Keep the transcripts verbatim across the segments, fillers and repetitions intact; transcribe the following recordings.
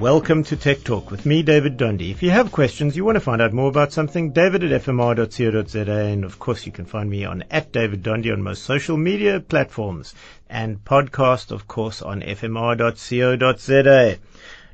Welcome to Tech Talk with me, David Dundee. If you have questions, you want to find out more about something, David at F M R dot co dot z a, and of course you can find me on at David Dundee on most social media platforms and podcast, of course, on F M R dot co dot z a.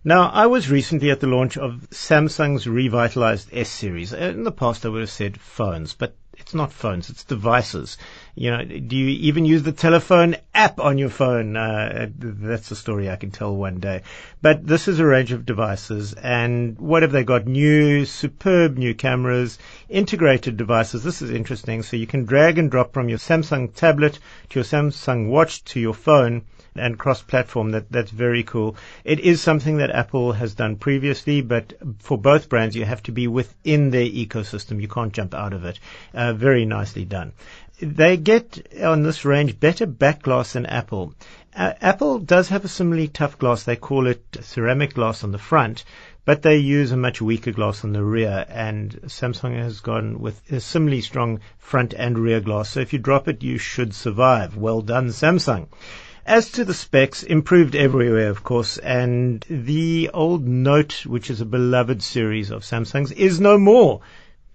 Now, I was recently at the launch of Samsung's Revitalized S Series. In the past, I would have said phones, but it's not phones, it's devices. You know, do you even use the telephone app on your phone? Uh, that's a story I can tell one day. But this is a range of devices, and what have they got? New, superb new cameras, integrated devices. This is interesting. So you can drag and drop from your Samsung tablet to your Samsung watch to your phone and cross-platform. That, that's very cool. It is something that Apple has done previously, but for both brands, you have to be within their ecosystem. You can't jump out of it. Uh, Uh, very nicely done. They get on this range better back glass than Apple. Uh, Apple does have a similarly tough glass. They call it ceramic glass on the front, but they use a much weaker glass on the rear, and Samsung has gone with a similarly strong front and rear glass. So if you drop it, you should survive. Well done, Samsung. As to the specs, improved everywhere, of course, and the old Note, which is a beloved series of Samsung's, is no more.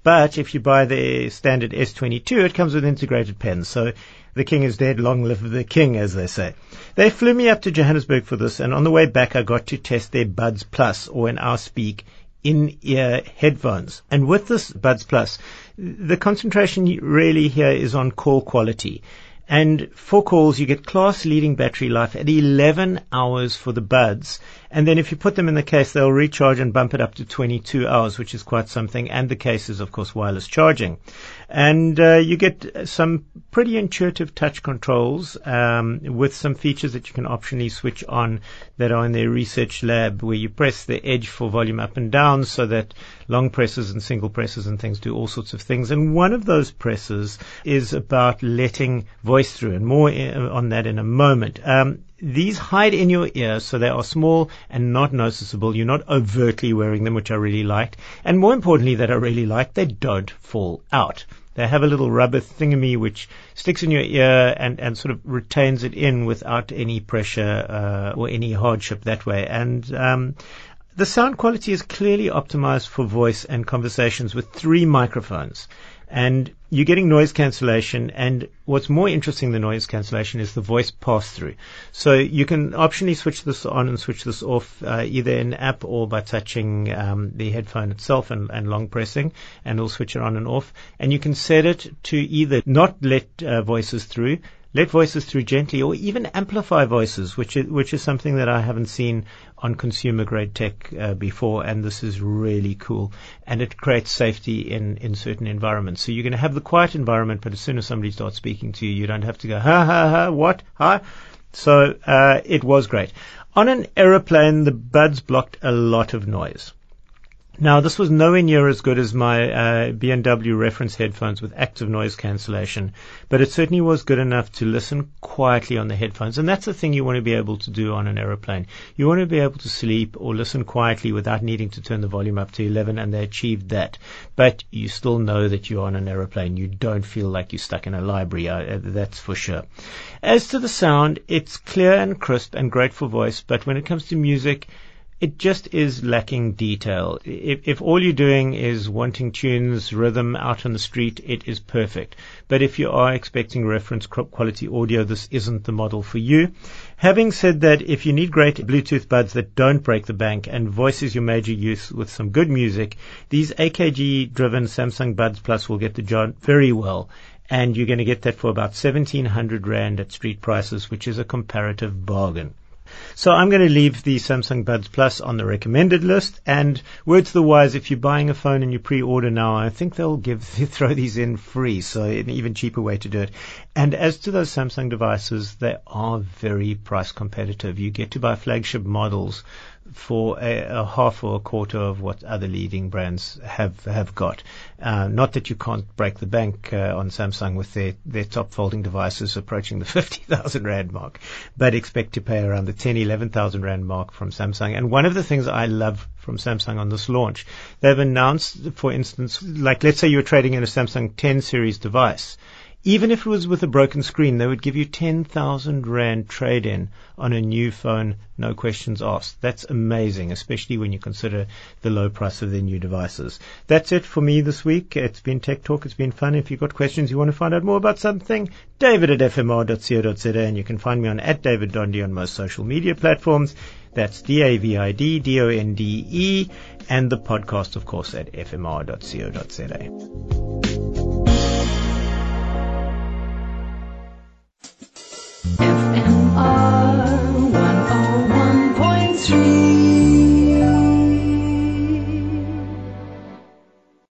But if you buy the standard S twenty-two, it comes with integrated pens. So the king is dead. Long live the king, as they say. They flew me up to Johannesburg for this, and on the way back, I got to test their Buds Plus, or in our speak, in-ear headphones. And with this Buds Plus, the concentration really here is on call quality. And for calls, you get class-leading battery life at eleven hours for the buds. And then if you put them in the case, they'll recharge and bump it up to twenty-two hours, which is quite something. And the case is, of course, wireless charging. And uh, you get some pretty intuitive touch controls um, with some features that you can optionally switch on that are in their research lab, where you press the edge for volume up and down so that long presses and single presses and things do all sorts of things. And one of those presses is about letting voice voice through, and more on that in a moment. Um, these hide in your ear, so they are small and not noticeable. You're not overtly wearing them, which I really liked. And more importantly, that I really liked, they don't fall out. They have a little rubber thingamy which sticks in your ear and, and sort of retains it in without any pressure uh, or any hardship that way. And um, the sound quality is clearly optimized for voice and conversations with three microphones. And you're getting noise cancellation, and what's more interesting than noise cancellation is the voice pass-through. So you can optionally switch this on and switch this off uh, either in app or by touching um, the headphone itself and, and long pressing, and it'll switch it on and off. And you can set it to either not let uh, voices through, let voices through gently, or even amplify voices, which is, which is something that I haven't seen on consumer-grade tech uh, before, and this is really cool. And it creates safety in, in certain environments. So you're going to have the quiet environment, but as soon as somebody starts speaking to you, you don't have to go, ha, ha, ha, what, hi. So uh, it was great. On an aeroplane, the buds blocked a lot of noise. Now, this was nowhere near as good as my uh, B and W reference headphones with active noise cancellation, but it certainly was good enough to listen quietly on the headphones. And that's the thing you want to be able to do on an aeroplane. You want to be able to sleep or listen quietly without needing to turn the volume up to eleven, and they achieved that. But you still know that you're on an aeroplane. You don't feel like you're stuck in a library, uh, that's for sure. As to the sound, it's clear and crisp and great for voice, but when it comes to music, it just is lacking detail. If, if all you're doing is wanting tunes, rhythm out on the street, it is perfect. But if you are expecting reference quality audio, this isn't the model for you. Having said that, if you need great Bluetooth buds that don't break the bank and voice is your major use with some good music, these A K G-driven Samsung Buds Plus will get the job very well. And you're going to get that for about seventeen hundred rand at street prices, which is a comparative bargain. So I'm going to leave the Samsung Buds Plus on the recommended list. And word to the wise, if you're buying a phone and you pre-order now, I think they'll give throw these in free. So an even cheaper way to do it. And as to those Samsung devices, they are very price competitive. You get to buy flagship models for a, a half or a quarter of what other leading brands have have got. Uh, not that you can't break the bank uh, on Samsung with their, their top folding devices approaching the fifty thousand Rand mark, but expect to pay around the ten, eleven thousand Rand mark from Samsung. And one of the things I love from Samsung on this launch, they've announced, for instance, like let's say you're trading in a Samsung ten series device. Even if it was with a broken screen, they would give you ten thousand Rand trade-in on a new phone, no questions asked. That's amazing, especially when you consider the low price of their new devices. That's it for me this week. It's been Tech Talk. It's been fun. If you've got questions, you want to find out more about something, David at F M R dot co dot z a, and you can find me on at David Dundee on most social media platforms. That's D A V I D D O N D E, and the podcast, of course, at F M R dot co dot z a.